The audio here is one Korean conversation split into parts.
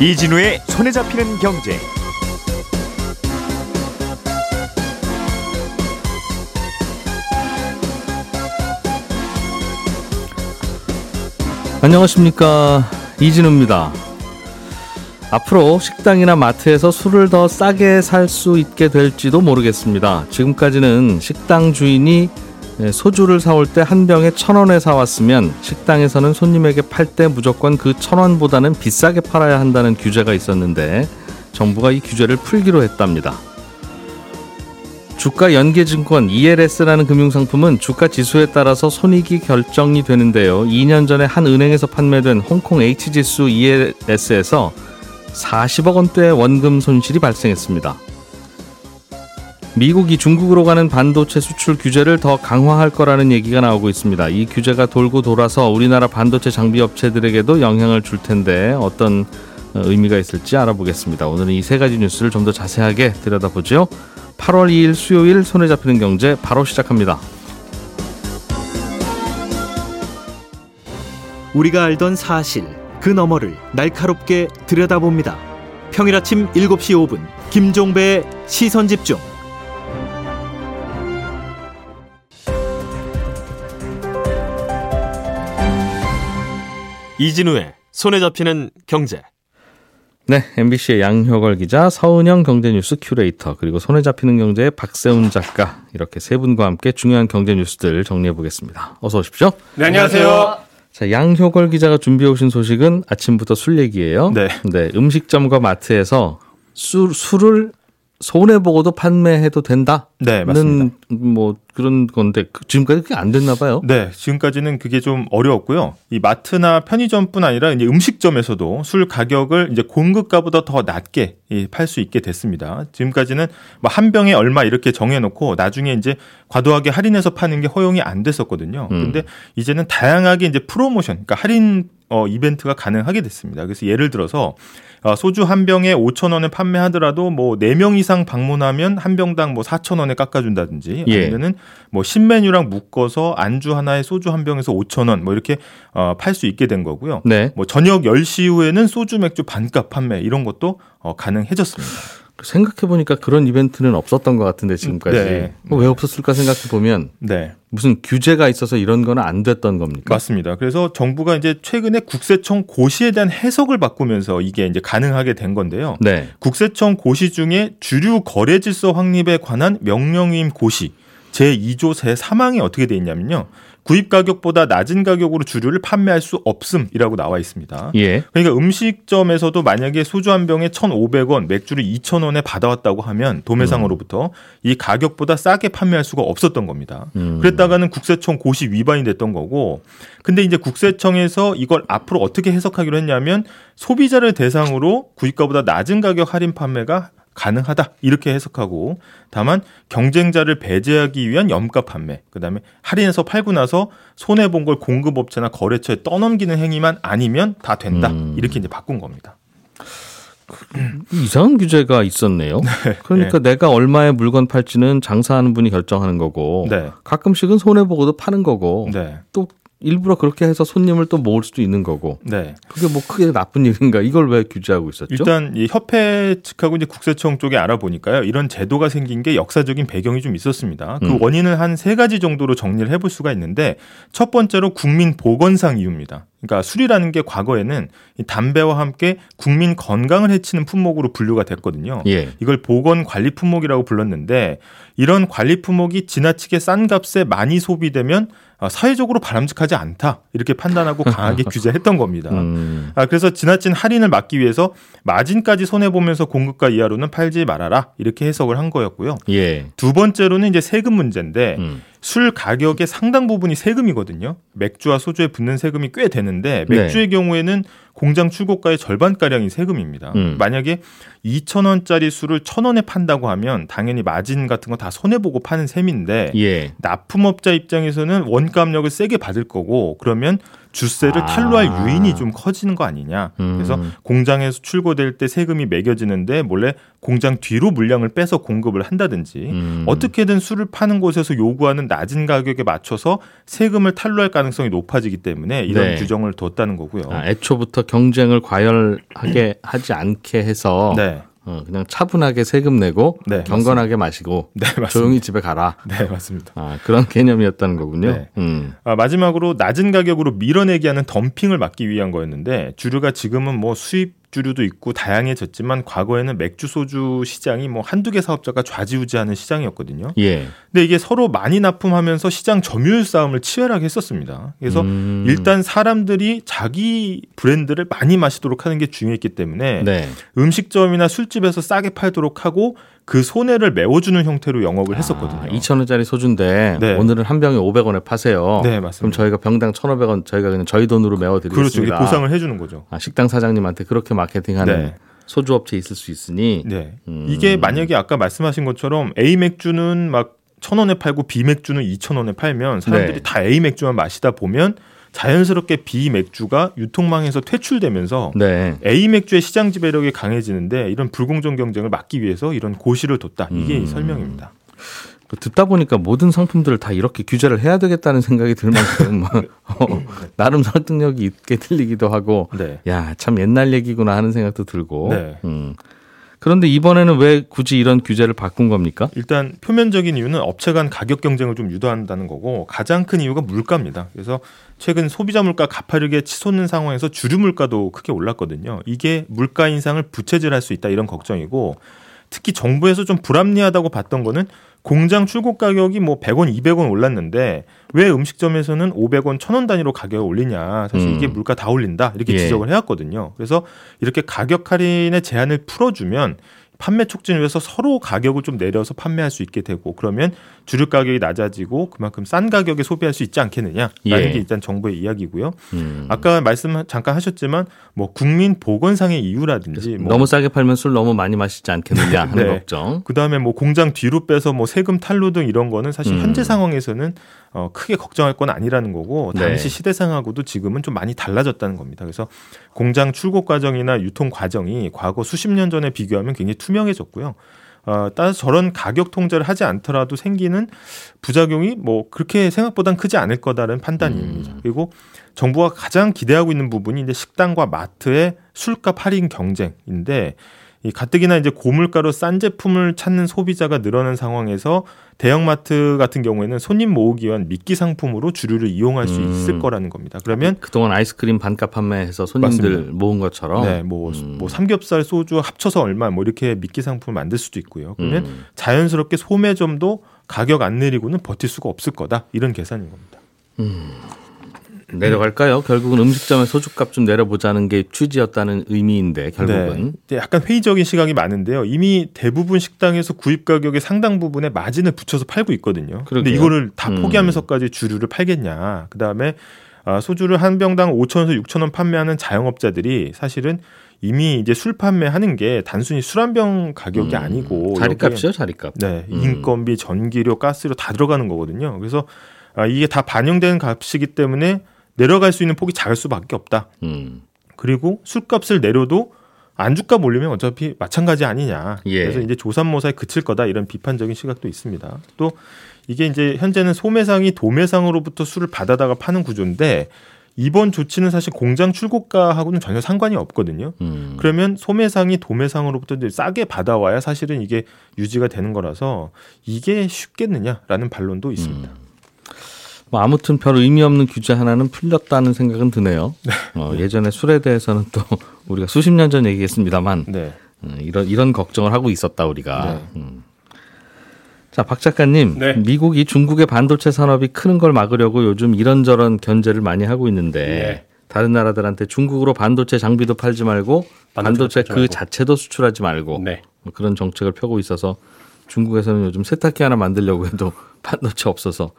이진우의 손에 잡히는 경제. 안녕하십니까, 이진우입니다. 앞으로 식당이나 마트에서 술을 더 싸게 살 수 있게 될지도 모르겠습니다. 지금까지는 식당 주인이 소주를 사올 때 한 병에 1,000원에 사왔으면 식당에서는 손님에게 팔 때 무조건 그 1,000원보다는 비싸게 팔아야 한다는 규제가 있었는데 정부가 이 규제를 풀기로 했답니다. 주가 연계증권 ELS라는 금융상품은 주가 지수에 따라서 손익이 결정이 되는데요. 2년 전에 한 은행에서 판매된 홍콩 H지수 ELS에서 40억 원대의 원금 손실이 발생했습니다. 미국이 중국으로 가는 반도체 수출 규제를 더 강화할 거라는 얘기가 나오고 있습니다. 이 규제가 돌고 돌아서 우리나라 반도체 장비 업체들에게도 영향을 줄 텐데 어떤 의미가 있을지 알아보겠습니다. 오늘은 이 세 가지 뉴스를 좀 더 자세하게 들여다보죠. 8월 2일 수요일 손에 잡히는 경제 바로 시작합니다. 우리가 알던 사실 그 너머를 날카롭게 들여다봅니다. 평일 아침 7시 5분 김종배의 시선집중. 이진우의 손에 잡히는 경제. 네, MBC의 양효걸 기자, 서은영 경제뉴스 큐레이터, 그리고 손에 잡히는 경제의 박세훈 작가, 이렇게 세 분과 함께 중요한 경제뉴스들 정리해보겠습니다. 어서 오십시오. 네, 안녕하세요. 자, 양효걸 기자가 준비해 오신 소식은 아침부터 술 얘기예요. 네, 음식점과 마트에서 술을 손해보고도 판매해도 된다? 네, 맞습니다. 뭐 그런 건데 지금까지 그게 안 됐나 봐요. 네, 지금까지는 그게 좀 어려웠고요. 이 마트나 편의점뿐 아니라 이제 음식점에서도 술 가격을 이제 공급가보다 더 낮게 팔 수 있게 됐습니다. 지금까지는 뭐 한 병에 얼마 이렇게 정해놓고 나중에 이제 과도하게 할인해서 파는 게 허용이 안 됐었거든요. 그런데 이제는 다양하게 이제 프로모션, 그러니까 할인 이벤트가 가능하게 됐습니다. 그래서 예를 들어서 소주 한 병에 5,000원에 판매하더라도 뭐 4명 이상 방문하면 한 병당 뭐 4,000원에 깎아준다든지, 아니면은 뭐 신메뉴랑 묶어서 안주 하나에 소주 한 병에서 5,000원 뭐 이렇게 팔 수 있게 된 거고요. 네. 뭐 저녁 10시 이후에는 소주 맥주 반값 판매 이런 것도 가능해졌습니다. 생각해보니까 그런 이벤트는 없었던 것 같은데 지금까지. 네. 왜 없었을까 생각해보면 무슨 규제가 있어서 이런 건 안 됐던 겁니까? 맞습니다. 그래서 정부가 이제 최근에 국세청 고시에 대한 해석을 바꾸면서 이게 이제 가능하게 된 건데요. 네. 국세청 고시 중에 주류 거래질서 확립에 관한 명령위임 고시 제2조 제3항이 어떻게 돼 있냐면요. 구입 가격보다 낮은 가격으로 주류를 판매할 수 없음이라고 나와 있습니다. 예. 그러니까 음식점에서도 만약에 소주 한 병에 1,500원, 맥주를 2,000원에 받아왔다고 하면 도매상으로부터 이 가격보다 싸게 판매할 수가 없었던 겁니다. 그랬다가는 국세청 고시 위반이 됐던 거고, 근데 이제 국세청에서 이걸 앞으로 어떻게 해석하기로 했냐면 소비자를 대상으로 구입가보다 낮은 가격 할인 판매가 가능하다 이렇게 해석하고, 다만 경쟁자를 배제하기 위한 염가 판매, 그다음에 할인해서 팔고 나서 손해본 걸 공급업체나 거래처에 떠넘기는 행위만 아니면 다 된다 이렇게 이제 바꾼 겁니다. 이상한 규제가 있었네요. 네. 그러니까 네. 내가 얼마의 물건 팔지는 장사하는 분이 결정하는 거고, 네. 가끔씩은 손해보고도 파는 거고, 네. 또 일부러 그렇게 해서 손님을 또 모을 수도 있는 거고. 네. 그게 뭐 크게 나쁜 일인가? 이걸 왜 규제하고 있었죠? 일단 이 협회 측하고 이제 국세청 쪽에 알아보니까요. 이런 제도가 생긴 게 역사적인 배경이 좀 있었습니다. 그 원인을 한 세 가지 정도로 정리를 해볼 수가 있는데, 첫 번째로 국민 보건상 이유입니다. 그러니까 술이라는 게 과거에는 담배와 함께 국민 건강을 해치는 품목으로 분류가 됐거든요. 예. 이걸 보건관리 품목이라고 불렀는데, 이런 관리 품목이 지나치게 싼 값에 많이 소비되면 사회적으로 바람직하지 않다 이렇게 판단하고 강하게 규제했던 겁니다. 그래서 지나친 할인을 막기 위해서 마진까지 손해보면서 공급가 이하로는 팔지 말아라 이렇게 해석을 한 거였고요. 예. 두 번째로는 이제 세금 문제인데, 술 가격의 상당 부분이 세금이거든요. 맥주와 소주에 붙는 세금이 꽤 되는데, 맥주의 경우에는 공장 출고가의 절반가량이 세금입니다. 만약에 2,000원짜리 술을 1,000원에 판다고 하면 당연히 마진 같은 거 다 손해보고 파는 셈인데, 예. 납품업자 입장에서는 원가 압력을 세게 받을 거고, 그러면 주세를 탈루할 유인이 좀 커지는 거 아니냐. 그래서 공장에서 출고될 때 세금이 매겨지는데 몰래 공장 뒤로 물량을 빼서 공급을 한다든지 어떻게든 술을 파는 곳에서 요구하는 낮은 가격에 맞춰서 세금을 탈루할 가능성이 높아지기 때문에 이런 규정을 뒀다는 거고요. 아, 애초부터 경쟁을 과열하게 하지 않게 해서 그냥 차분하게 세금 내고 경건하게 마시고 조용히 집에 가라. 네, 맞습니다. 아, 그런 개념이었다는 거군요. 네. 아, 마지막으로 낮은 가격으로 밀어내기 하는 덤핑을 막기 위한 거였는데 주류가 지금은 뭐 수입 주류도 있고 다양해졌지만 과거에는 맥주 소주 시장이 뭐 한두 개 사업자가 좌지우지하는 시장이었거든요. 예. 근데 이게 서로 많이 납품하면서 시장 점유율 싸움을 치열하게 했었습니다. 그래서 일단 사람들이 자기 브랜드를 많이 마시도록 하는 게 중요했기 때문에 음식점이나 술집에서 싸게 팔도록 하고 그 손해를 메워주는 형태로 영업을 했었거든요. 2,000원짜리 소주인데 오늘은 한 병에 500원에 파세요. 네, 맞습니다. 그럼 저희가 병당 1,500원 저희가 그냥 저희 돈으로 메워드리겠습니다. 그렇죠. 보상을 해주는 거죠. 아, 식당 사장님한테 그렇게 마케팅하는 소주업체 있을 수 있으니 이게 만약에 아까 말씀하신 것처럼 A 맥주는 막 1,000원에 팔고 B 맥주는 2,000원에 팔면 사람들이 다 A 맥주만 마시다 보면 자연스럽게 B 맥주가 유통망에서 퇴출되면서 A 맥주의 시장 지배력이 강해지는데 이런 불공정 경쟁을 막기 위해서 이런 고시를 뒀다. 이게 이 설명입니다. 듣다 보니까 모든 상품들을 다 이렇게 규제를 해야 되겠다는 생각이 들 만큼 나름 설득력이 있게 들리기도 하고 야, 참 옛날 얘기구나 하는 생각도 들고 그런데 이번에는 왜 굳이 이런 규제를 바꾼 겁니까? 일단 표면적인 이유는 업체 간 가격 경쟁을 좀 유도한다는 거고 가장 큰 이유가 물가입니다. 그래서 최근 소비자 물가 가파르게 치솟는 상황에서 주류 물가도 크게 올랐거든요. 이게 물가 인상을 부채질할 수 있다 이런 걱정이고 특히 정부에서 좀 불합리하다고 봤던 거는 공장 출고 가격이 뭐 100원, 200원 올랐는데 왜 음식점에서는 500원, 1,000원 단위로 가격을 올리냐. 사실 이게 물가 다 올린다. 이렇게 지적을 해왔거든요. 그래서 이렇게 가격 할인의 제한을 풀어주면 판매 촉진을 위해서 서로 가격을 좀 내려서 판매할 수 있게 되고 그러면 주류 가격이 낮아지고 그만큼 싼 가격에 소비할 수 있지 않겠느냐라는 게 일단 정부의 이야기고요. 아까 말씀 잠깐 하셨지만 뭐 국민 보건상의 이유라든지 뭐 너무 싸게 팔면 술 너무 많이 마시지 않겠느냐 하는 걱정. 그다음에 뭐 공장 뒤로 빼서 뭐 세금 탈루 등 이런 거는 사실 현재 상황에서는 크게 걱정할 건 아니라는 거고 당시 시대상하고도 지금은 좀 많이 달라졌다는 겁니다. 그래서 공장 출고 과정이나 유통 과정이 과거 수십 년 전에 비교하면 굉장히 투명해졌고요. 따라서 저런 가격 통제를 하지 않더라도 생기는 부작용이 뭐 그렇게 생각보단 크지 않을 거다라는 판단입니다. 그리고 정부가 가장 기대하고 있는 부분이 이제 식당과 마트의 술값 할인 경쟁인데 이 가뜩이나 이제 고물가로 싼 제품을 찾는 소비자가 늘어난 상황에서 대형마트 같은 경우에는 손님 모으기 위한 미끼 상품으로 주류를 이용할 수 있을 거라는 겁니다. 그러면 그동안 아이스크림 반값 판매해서 손님들 모은 것처럼 뭐 삼겹살, 소주 합쳐서 얼마 뭐 이렇게 미끼 상품을 만들 수도 있고요. 그러면 자연스럽게 소매점도 가격 안 내리고는 버틸 수가 없을 거다. 이런 계산인 겁니다. 내려갈까요? 결국은 음식점의 소주값 좀 내려보자는 게 취지였다는 의미인데 결국은 약간 회의적인 시각이 많은데요. 이미 대부분 식당에서 구입 가격의 상당 부분에 마진을 붙여서 팔고 있거든요. 그런데 이거를 다 포기하면서까지 주류를 팔겠냐. 그다음에 소주를 한 병당 5,000원에서 6,000원 판매하는 자영업자들이 사실은 이미 이제 술 판매하는 게 단순히 술 한 병 가격이 아니고 자리값이요, 자리값. 네, 인건비, 전기료, 가스료 다 들어가는 거거든요. 그래서 이게 다 반영되는 값이기 때문에 내려갈 수 있는 폭이 작을 수밖에 없다. 그리고 술값을 내려도 안주값 올리면 어차피 마찬가지 아니냐. 그래서 이제 조산모사에 그칠 거다 이런 비판적인 시각도 있습니다. 또 이게 이제 현재는 소매상이 도매상으로부터 술을 받아다가 파는 구조인데 이번 조치는 사실 공장 출고가하고는 전혀 상관이 없거든요. 그러면 소매상이 도매상으로부터 이제 싸게 받아와야 사실은 이게 유지가 되는 거라서 이게 쉽겠느냐라는 반론도 있습니다. 아무튼 별 의미 없는 규제 하나는 풀렸다는 생각은 드네요. 예전에 술에 대해서는 또 우리가 수십 년 전 얘기했습니다만 이런 걱정을 하고 있었다 우리가. 자, 박 작가님, 미국이 중국의 반도체 산업이 크는 걸 막으려고 요즘 이런저런 견제를 많이 하고 있는데 다른 나라들한테 중국으로 반도체 장비도 팔지 말고 반도체 그 자체도 수출하지 말고 그런 정책을 펴고 있어서 중국에서는 요즘 세탁기 하나 만들려고 해도 반도체 없어서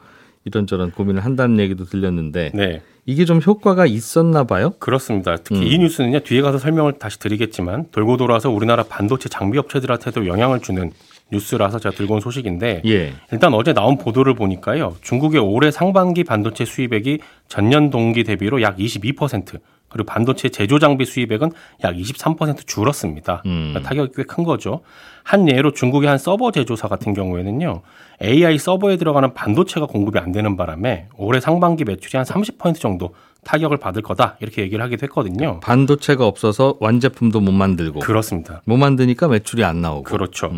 이런저런 고민을 한다는 얘기도 들렸는데 이게 좀 효과가 있었나 봐요? 그렇습니다. 특히 이 뉴스는요. 뒤에 가서 설명을 다시 드리겠지만 돌고 돌아서 우리나라 반도체 장비 업체들한테도 영향을 주는 뉴스라서 제가 들고 온 소식인데 예. 일단 어제 나온 보도를 보니까요. 중국의 올해 상반기 반도체 수입액이 전년 동기 대비로 약 22% 그리고 반도체 제조 장비 수입액은 약 23% 줄었습니다. 그러니까 타격이 꽤 큰 거죠. 한 예로 중국의 한 서버 제조사 같은 경우에는요. AI 서버에 들어가는 반도체가 공급이 안 되는 바람에 올해 상반기 매출이 한 30% 정도 타격을 받을 거다 이렇게 얘기를 하기도 했거든요. 반도체가 없어서 완제품도 못 만들고. 그렇습니다. 못 만드니까 매출이 안 나오고. 그렇죠.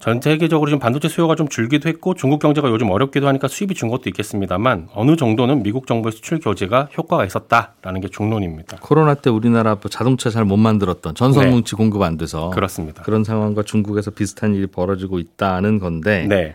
전 세계적으로 지금 반도체 수요가 좀 줄기도 했고 중국 경제가 요즘 어렵기도 하니까 수입이 준 것도 있겠습니다만 어느 정도는 미국 정부의 수출 규제가 효과가 있었다라는 게 중론입니다. 코로나 때 우리나라 자동차 잘 못 만들었던 전성뭉치 네. 공급 안 돼서. 그렇습니다. 그런 상황과 중국에서 비슷한 일이 벌어지고 있다는 건데. 네.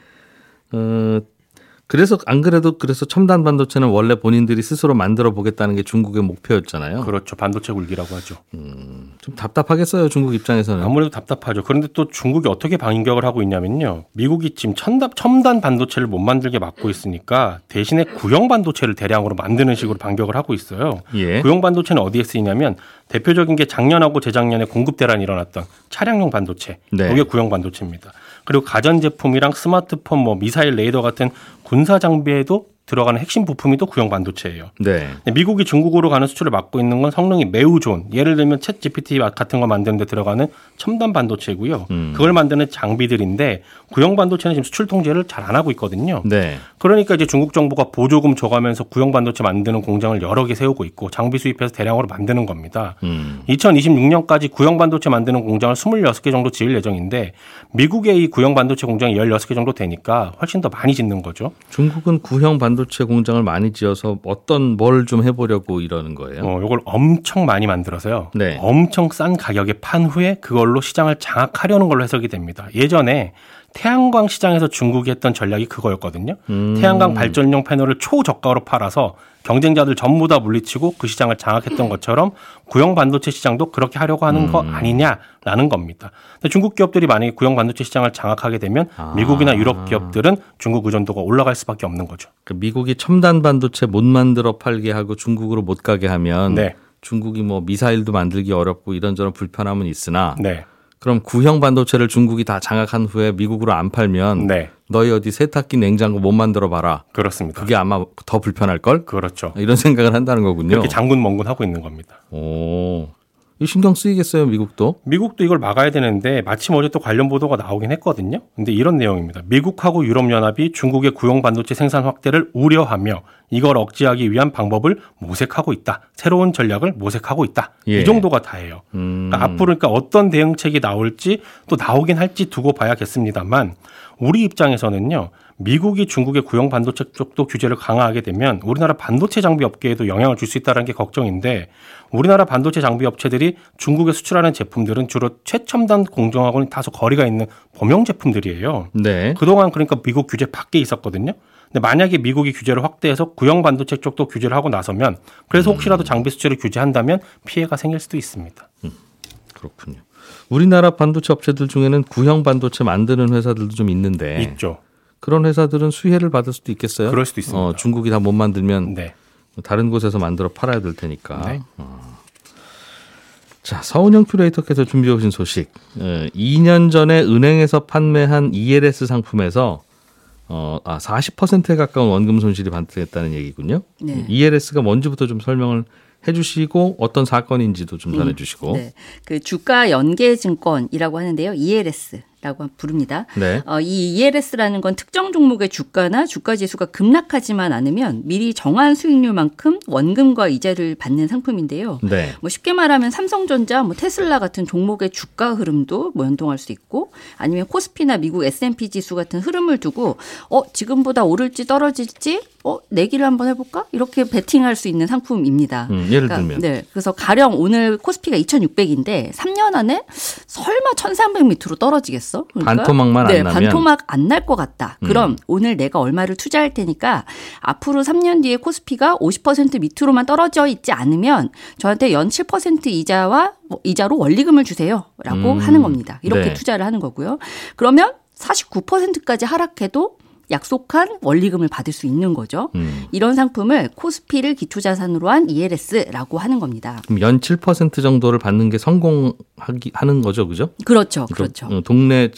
그래서 안 그래도 그래서 첨단 반도체는 원래 본인들이 스스로 만들어 보겠다는 게 중국의 목표였잖아요. 그렇죠. 반도체 굴기라고 하죠. 좀 답답하겠어요. 중국 입장에서는. 아무래도 답답하죠. 그런데 또 중국이 어떻게 반격을 하고 있냐면요. 미국이 지금 첨단 반도체를 못 만들게 막고 있으니까 대신에 구형 반도체를 대량으로 만드는 식으로 반격을 하고 있어요. 예. 구형 반도체는 어디에 쓰이냐면 대표적인 게 작년하고 재작년에 공급 대란이 일어났던 차량용 반도체. 네. 그게 구형 반도체입니다. 그리고 가전제품이랑 스마트폰, 미사일 레이더 같은 군사 장비에도 들어가는 핵심 부품이 또 구형 반도체예요. 네. 미국이 중국으로 가는 수출을 막고 있는 건 성능이 매우 좋은 예를 들면 챗 GPT 같은 거 만드는 데 들어가는 첨단 반도체고요. 그걸 만드는 장비들인데 구형 반도체는 지금 수출 통제를 잘 안 하고 있거든요. 네. 그러니까 이제 중국 정부가 보조금 줘가면서 구형 반도체 만드는 공장을 여러 개 세우고 있고 장비 수입해서 대량으로 만드는 겁니다. 2026년까지 구형 반도체 만드는 공장을 26개 정도 지을 예정인데 미국의 이 구형 반도체 공장이 16개 정도 되니까 훨씬 더 많이 짓는 거죠. 중국은 구형 반도체 공장을 많이 지어서 뭘 좀 해보려고 이러는 거예요? 이걸 엄청 많이 만들어서요. 네. 엄청 싼 가격에 판 후에 그걸로 시장을 장악하려는 걸로 해석이 됩니다. 예전에 태양광 시장에서 중국이 했던 전략이 그거였거든요. 태양광 발전용 패널을 초저가로 팔아서 경쟁자들 전부 다 물리치고 그 시장을 장악했던 것처럼 구형 반도체 시장도 그렇게 하려고 하는 거 아니냐라는 겁니다. 근데 중국 기업들이 만약에 구형 반도체 시장을 장악하게 되면 미국이나 유럽 기업들은 중국 의존도가 올라갈 수밖에 없는 거죠. 그러니까 미국이 첨단 반도체 못 만들어 팔게 하고 중국으로 못 가게 하면 네. 중국이 미사일도 만들기 어렵고 이런저런 불편함은 있으나 네. 그럼 구형 반도체를 중국이 다 장악한 후에 미국으로 안 팔면 네. 너희 어디 세탁기 냉장고 못 만들어봐라. 그렇습니다. 그게 아마 더 불편할걸? 그렇죠. 이런 생각을 한다는 거군요. 그렇게 장군멍군 하고 있는 겁니다. 오, 신경 쓰이겠어요, 미국도? 미국도 이걸 막아야 되는데 마침 어제 또 관련 보도가 나오긴 했거든요. 그런데 이런 내용입니다. 미국하고 유럽연합이 중국의 구형 반도체 생산 확대를 우려하며 이걸 억제하기 위한 방법을 모색하고 있다. 새로운 전략을 모색하고 있다. 예. 이 정도가 다예요. 그러니까 앞으로 어떤 대응책이 나올지 또 나오긴 할지 두고 봐야겠습니다만 우리 입장에서는요. 미국이 중국의 구형 반도체 쪽도 규제를 강화하게 되면 우리나라 반도체 장비 업계에도 영향을 줄 수 있다는 게 걱정인데 우리나라 반도체 장비 업체들이 중국에 수출하는 제품들은 주로 최첨단 공정하고는 다소 거리가 있는 범용 제품들이에요. 네. 그동안 그러니까 미국 규제 밖에 있었거든요. 근데 만약에 미국이 규제를 확대해서 구형 반도체 쪽도 규제를 하고 나서면 그래서 혹시라도 장비 수출을 규제한다면 피해가 생길 수도 있습니다. 그렇군요. 우리나라 반도체 업체들 중에는 구형 반도체 만드는 회사들도 좀 있는데. 있죠. 그런 회사들은 수혜를 받을 수도 있겠어요? 그럴 수도 있습니다. 중국이 다 못 만들면 네. 다른 곳에서 만들어 팔아야 될 테니까. 네. 자, 서은영 큐레이터께서 준비해 오신 소식. 2년 전에 은행에서 판매한 ELS 상품에서 40%에 가까운 원금 손실이 발생했다는 얘기군요. 네. ELS가 뭔지부터 좀 설명을 해주시고 어떤 사건인지도 좀 전해주시고. 네. 그 주가 연계 증권이라고 하는데요. ELS라고 부릅니다. 네. 이 ELS라는 건 특정 종목의 주가나 주가 지수가 급락하지만 않으면 미리 정한 수익률만큼 원금과 이자를 받는 상품인데요. 네. 쉽게 말하면 삼성전자, 테슬라 같은 종목의 주가 흐름도 연동할 수 있고 아니면 코스피나 미국 S&P 지수 같은 흐름을 두고 지금보다 오를지 떨어질지 내기를 한번 해볼까? 이렇게 베팅할 수 있는 상품입니다. 예를 들면. 네. 그래서 가령 오늘 코스피가 2600인데 3년 안에 설마 1300 밑으로 떨어지겠어? 그러니까, 반토막만 안 나면. 반토막 안 날 것 같다. 그럼 오늘 내가 얼마를 투자할 테니까 앞으로 3년 뒤에 코스피가 50% 밑으로만 떨어져 있지 않으면 저한테 연 7% 이자로 원리금을 주세요. 라고 하는 겁니다. 이렇게 네. 투자를 하는 거고요. 그러면 49%까지 하락해도 약속한 원리금을 받을 수 있는 거죠. 이런 상품을 코스피를 기초자산으로 한 ELS라고 하는 겁니다. 그럼 연 7% 정도를 받는 게 성공하는 거죠, 그죠? 그렇죠. 동네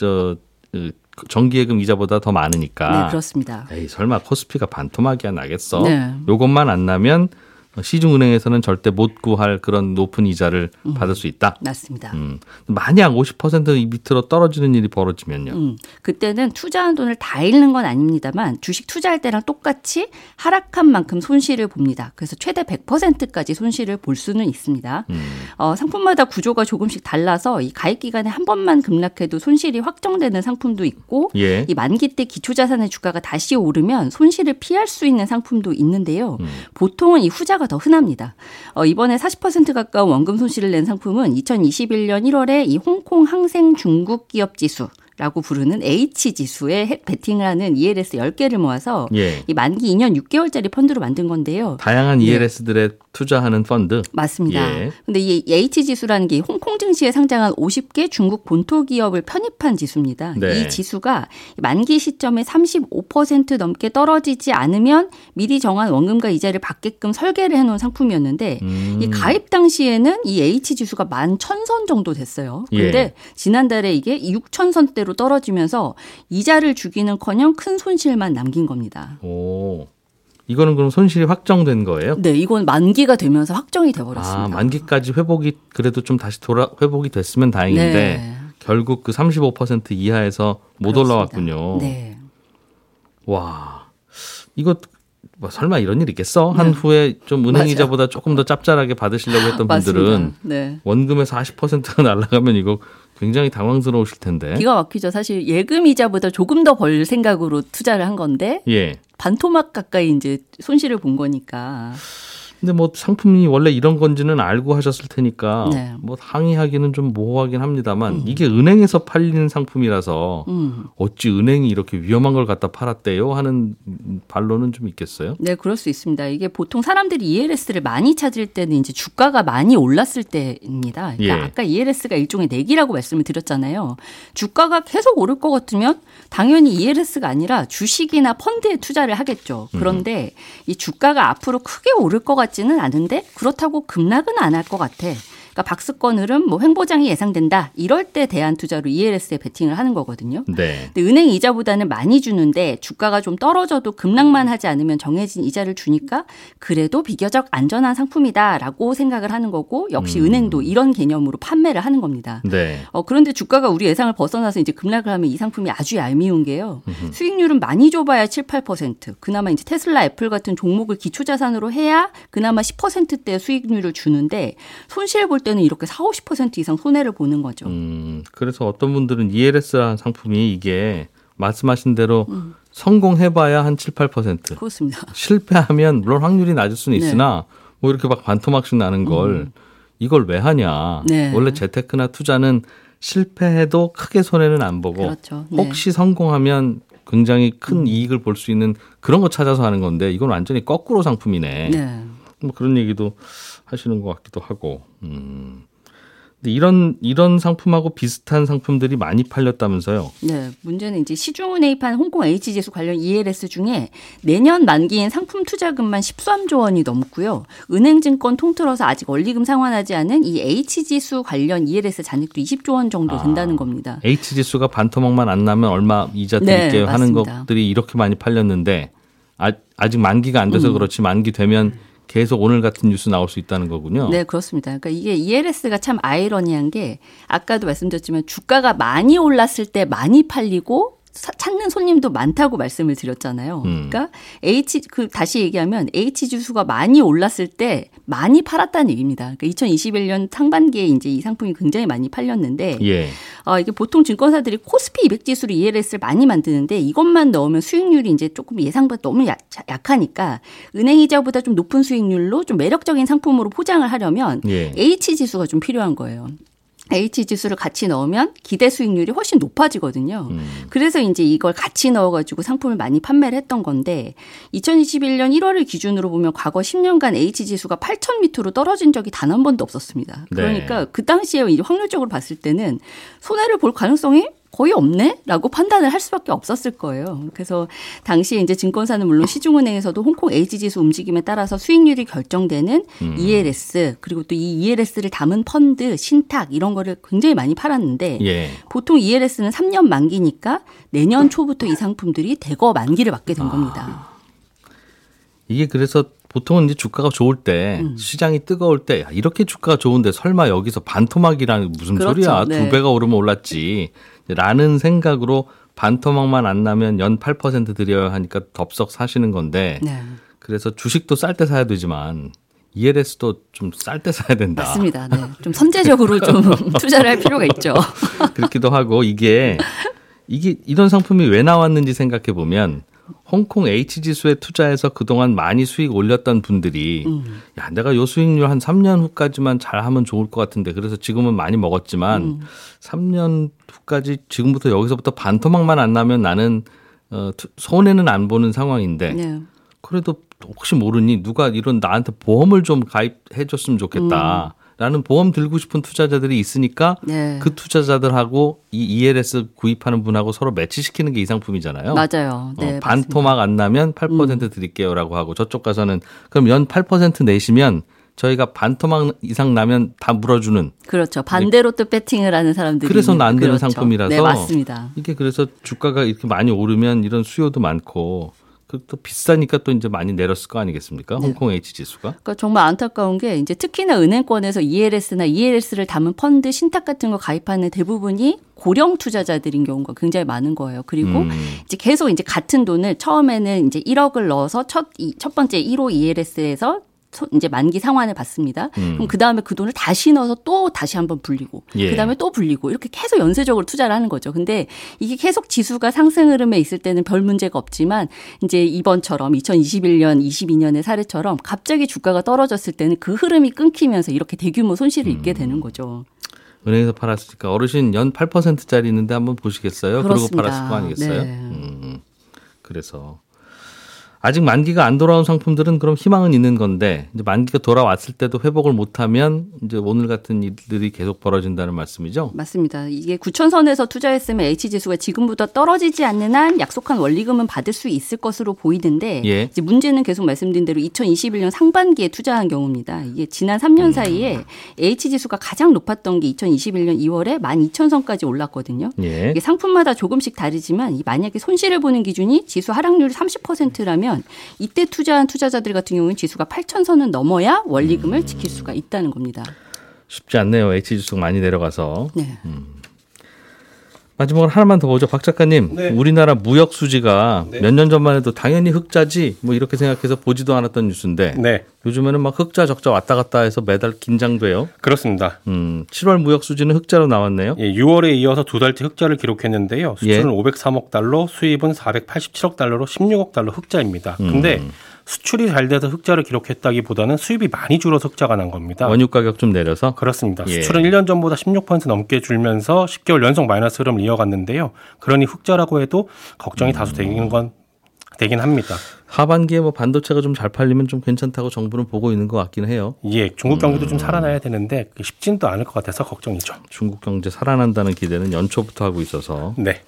정기예금 이자보다 더 많으니까. 네, 그렇습니다. 에이, 설마 코스피가 반토막이야 나겠어. 네. 요것만 안 나면 시중은행에서는 절대 못 구할 그런 높은 이자를 받을 수 있다. 맞습니다. 만약 50% 밑으로 떨어지는 일이 벌어지면요. 그때는 투자한 돈을 다 잃는 건 아닙니다만 주식 투자할 때랑 똑같이 하락한 만큼 손실을 봅니다. 그래서 최대 100%까지 손실을 볼 수는 있습니다. 상품마다 구조가 조금씩 달라서 이 가입 기간에 한 번만 급락해도 손실이 확정되는 상품도 있고 예. 이 만기 때 기초자산의 주가가 다시 오르면 손실을 피할 수 있는 상품도 있는데요. 보통은 이 후자가 더 흔합니다. 이번에 40% 가까운 원금 손실을 낸 상품은 2021년 1월에 이 홍콩 항생 중국 기업 지수 라고 부르는 H지수에 베팅을 하는 ELS 10개를 모아서 예. 이 만기 2년 6개월짜리 펀드로 만든 건데요. 다양한 ELS들에 투자하는 펀드. 맞습니다. 그런데 이 H지수라는 게 홍콩 증시에 상장한 50개 중국 본토 기업을 편입한 지수입니다. 네. 이 지수가 만기 시점에 35% 넘게 떨어지지 않으면 미리 정한 원금과 이자를 받게끔 설계를 해놓은 상품이었는데 이 가입 당시에는 이 H지수가 11,000선 정도 됐어요. 그런데 지난달에 이게 6,000선대 로 떨어지면서 이자를 주기는커녕 큰 손실만 남긴 겁니다. 오, 이거는 그럼 손실이 확정된 거예요? 네, 이건 만기가 되면서 확정이 돼버렸습니다. 아, 만기까지 회복이 그래도 좀 다시 회복이 됐으면 다행인데 네. 결국 그 35% 이하에서 못 올라왔군요. 네. 와, 이거 뭐 설마 이런 일 있겠어? 한 네. 후에 좀 은행 이자보다 조금 더 짭짤하게 받으시려고 했던 분들은 네. 원금의 40%가 날아가면 이거 굉장히 당황스러우실 텐데. 기가 막히죠. 사실 예금 이자보다 조금 더 벌 생각으로 투자를 한 건데 예. 반토막 가까이 이제 손실을 본 거니까. 근데 뭐 상품이 원래 이런 건지는 알고 하셨을 테니까 네. 뭐 항의하기는 좀 모호하긴 합니다만 이게 은행에서 팔리는 상품이라서 어찌 은행이 이렇게 위험한 걸 갖다 팔았대요 하는 반론은 좀 있겠어요? 네, 그럴 수 있습니다. 이게 보통 사람들이 ELS를 많이 찾을 때는 이제 주가가 많이 올랐을 때입니다. 그러니까 예. 아까 ELS가 일종의 내기라고 말씀을 드렸잖아요. 주가가 계속 오를 것 같으면 당연히 ELS가 아니라 주식이나 펀드에 투자를 하겠죠. 그런데 이 주가가 앞으로 크게 오를 것 같 지는 않은데 그렇다고 급락은 안 할 것 같아. 그러니까 박스권 흐름, 뭐 횡보장이 예상된다. 이럴 때 대한 투자로 ELS에 베팅을 하는 거거든요. 네. 근데 은행 이자보다는 많이 주는데 주가가 좀 떨어져도 급락만 하지 않으면 정해진 이자를 주니까 그래도 비교적 안전한 상품이다라고 생각을 하는 거고 역시 은행도 이런 개념으로 판매를 하는 겁니다. 네. 그런데 주가가 우리 예상을 벗어나서 이제 급락을 하면 이 상품이 아주 얄미운 게요. 수익률은 많이 줘봐야 7, 8%. 그나마 이제 테슬라, 애플 같은 종목을 기초자산으로 해야 그나마 10%대 수익률을 주는데 손실 볼 때는 이렇게 40, 50% 이상 손해를 보는 거죠. 그래서 어떤 분들은 ELS라는 상품이 이게 말씀하신 대로 성공해봐야 한 7, 8%. 그렇습니다. 실패하면 물론 확률이 낮을 수는 있으나 네. 뭐 이렇게 막 반토막씩 나는 걸 이걸 왜 하냐. 네. 원래 재테크나 투자는 실패해도 크게 손해는 안 보고 그렇죠. 네. 혹시 성공하면 굉장히 큰 이익을 볼 수 있는 그런 거 찾아서 하는 건데 이건 완전히 거꾸로 상품이네. 네. 뭐 그런 얘기도 하시는 것 같기도 하고. 근데 이런 상품하고 비슷한 상품들이 많이 팔렸다면서요? 네, 문제는 이제 시중은행판 홍콩 H지수 관련 ELS 중에 내년 만기인 상품 투자금만 13조 원이 넘고요. 은행증권 통틀어서 아직 원리금 상환하지 않은 이 H지수 관련 ELS 잔액도 20조 원 정도 된다는 겁니다. H지수가 반토막만 안 나면 얼마 이자 드릴게요 네, 하는 것들이 이렇게 많이 팔렸는데 아직 만기가 안 돼서 그렇지 만기 되면 계속 오늘 같은 뉴스 나올 수 있다는 거군요. 네, 그렇습니다. 그러니까 이게 ELS가 참 아이러니한 게 아까도 말씀드렸지만 주가가 많이 올랐을 때 많이 팔리고 찾는 손님도 많다고 말씀을 드렸잖아요. 그러니까 다시 얘기하면 H지수가 많이 올랐을 때 많이 팔았다는 얘기입니다. 그러니까 2021년 상반기에 이제 이 상품이 굉장히 많이 팔렸는데 예. 이게 보통 증권사들이 코스피 200 지수로 ELS를 많이 만드는데 이것만 넣으면 수익률이 이제 조금 예상보다 너무 약하니까 은행 이자보다 좀 높은 수익률로 좀 매력적인 상품으로 포장을 하려면 예. H지수가 좀 필요한 거예요. H지수를 같이 넣으면 기대 수익률이 훨씬 높아지거든요. 그래서 이제 이걸 같이 넣어가지고 상품을 많이 판매를 했던 건데 2021년 1월을 기준으로 보면 과거 10년간 H지수가 8,000 밑으로 떨어진 적이 단 한 번도 없었습니다. 그러니까 네. 그 당시에 이제 확률적으로 봤을 때는 손해를 볼 가능성이 거의 없네라고 판단을 할 수밖에 없었을 거예요. 그래서 당시 이제 증권사는 물론 시중은행에서도 홍콩 H 지수 움직임에 따라서 수익률이 결정되는 ELS 그리고 또 이 ELS를 담은 펀드, 신탁 이런 거를 굉장히 많이 팔았는데 예. 보통 ELS는 3년 만기니까 내년 초부터 이 상품들이 대거 만기를 맞게 된 겁니다. 이게 그래서 보통은 이제 주가가 좋을 때 시장이 뜨거울 때 야, 이렇게 주가가 좋은데 설마 여기서 반토막이라는 무슨 그렇죠. 소리야. 네. 두 배가 오르면 올랐지. 라는 생각으로 반토막만 안 나면 연 8% 드려야 하니까 덥석 사시는 건데 네. 그래서 주식도 쌀 때 사야 되지만 ELS도 좀 쌀 때 사야 된다. 맞습니다. 네. 좀 선제적으로 좀 투자를 할 필요가 있죠. 그렇기도 하고 이게 이런 상품이 왜 나왔는지 생각해 보면 홍콩 H지수에 투자해서 그동안 많이 수익 올렸던 분들이 야, 내가 요 수익률 한 3년 후까지만 잘하면 좋을 것 같은데 그래서 지금은 많이 먹었지만 3년 후까지 지금부터 여기서부터 반토막만 안 나면 나는 손해는 안 보는 상황인데 네. 그래도 혹시 모르니 누가 이런 나한테 보험을 좀 가입해 줬으면 좋겠다. 라는 보험 들고 싶은 투자자들이 있으니까 네. 그 투자자들하고 이 ELS 구입하는 분하고 서로 매치시키는 게 이 상품이잖아요. 맞아요. 네, 반토막 안 나면 8% 드릴게요라고 하고 저쪽 가서는 그럼 연 8% 내시면 저희가 반토막 이상 나면 다 물어주는. 그렇죠. 반대로 또 배팅을 하는 사람들이. 그래서 안 되는 그렇죠. 상품이라서. 네, 맞습니다. 이게 그래서 주가가 이렇게 많이 오르면 이런 수요도 많고. 또 비싸니까 또 이제 많이 내렸을 거 아니겠습니까? 네. 홍콩 H 지수가. 그러니까 정말 안타까운 게 이제 특히나 은행권에서 ELS나 ELS를 담은 펀드, 신탁 같은 거 가입하는 대부분이 고령 투자자들인 경우가 굉장히 많은 거예요. 그리고 이제 계속 이제 같은 돈을 처음에는 이제 1억을 넣어서 첫 번째 1호 ELS에서 이제 만기 상환을 받습니다. 그럼 그 다음에 그 돈을 다시 넣어서 또 다시 한번 불리고, 예. 그 다음에 또 불리고 이렇게 계속 연쇄적으로 투자를 하는 거죠. 근데 이게 계속 지수가 상승 흐름에 있을 때는 별 문제가 없지만 이제 이번처럼 2021년, 22년의 사례처럼 갑자기 주가가 떨어졌을 때는 그 흐름이 끊기면서 이렇게 대규모 손실을 입게 되는 거죠. 은행에서 팔았으니까 어르신 연 8%짜리 있는데 한번 보시겠어요? 그렇습니다. 그러고 팔았을 거 아니겠어요? 네. 그래서. 아직 만기가 안 돌아온 상품들은 그럼 희망은 있는 건데 이제 만기가 돌아왔을 때도 회복을 못하면 이제 오늘 같은 일들이 계속 벌어진다는 말씀이죠? 맞습니다. 이게 9,000선에서 투자했으면 H지수가 지금보다 떨어지지 않는 한 약속한 원리금은 받을 수 있을 것으로 보이는데 예. 이제 문제는 계속 말씀드린 대로 2021년 상반기에 투자한 경우입니다. 이게 지난 3년 사이에 H지수가 가장 높았던 게 2021년 2월에 12,000선까지 올랐거든요. 예. 이게 상품마다 조금씩 다르지만 만약에 손실을 보는 기준이 지수 하락률이 30%라면 이때 투자한 투자자들 같은 경우는 지수가 8,000선은 넘어야 원리금을 지킬 수가 있다는 겁니다. 쉽지 않네요. H지수 많이 내려가서. 네. 마지막으로 하나만 더 보죠. 박 작가님. 네. 우리나라 무역 수지가 네. 몇 년 전만 해도 당연히 흑자지 뭐 이렇게 생각해서 보지도 않았던 뉴스인데 네. 요즘에는 막 흑자 적자 왔다 갔다 해서 매달 긴장돼요. 그렇습니다. 7월 무역 수지는 흑자로 나왔네요. 예, 6월에 이어서 두 달째 흑자를 기록했는데요. 수출은 예. 503억 달러, 수입은 487억 달러로 16억 달러 흑자입니다. 근데 수출이 잘 돼서 흑자를 기록했다기보다는 수입이 많이 줄어서 흑자가 난 겁니다. 원유 가격 좀 내려서? 그렇습니다. 예. 수출은 1년 전보다 16% 넘게 줄면서 10개월 연속 마이너스 흐름을 이어갔는데요. 그러니 흑자라고 해도 걱정이 다소 되긴 합니다. 하반기에 뭐 반도체가 좀 잘 팔리면 좀 괜찮다고 정부는 보고 있는 것 같긴 해요. 예, 중국 경제도 좀 살아나야 되는데 쉽지는 또 않을 것 같아서 걱정이죠. 중국 경제 살아난다는 기대는 연초부터 하고 있어서. 네.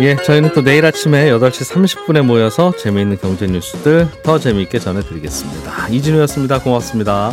예, 저희는 또 내일 아침에 8시 30분에 모여서 재미있는 경제 뉴스들 더 재미있게 전해드리겠습니다. 이진우였습니다. 고맙습니다.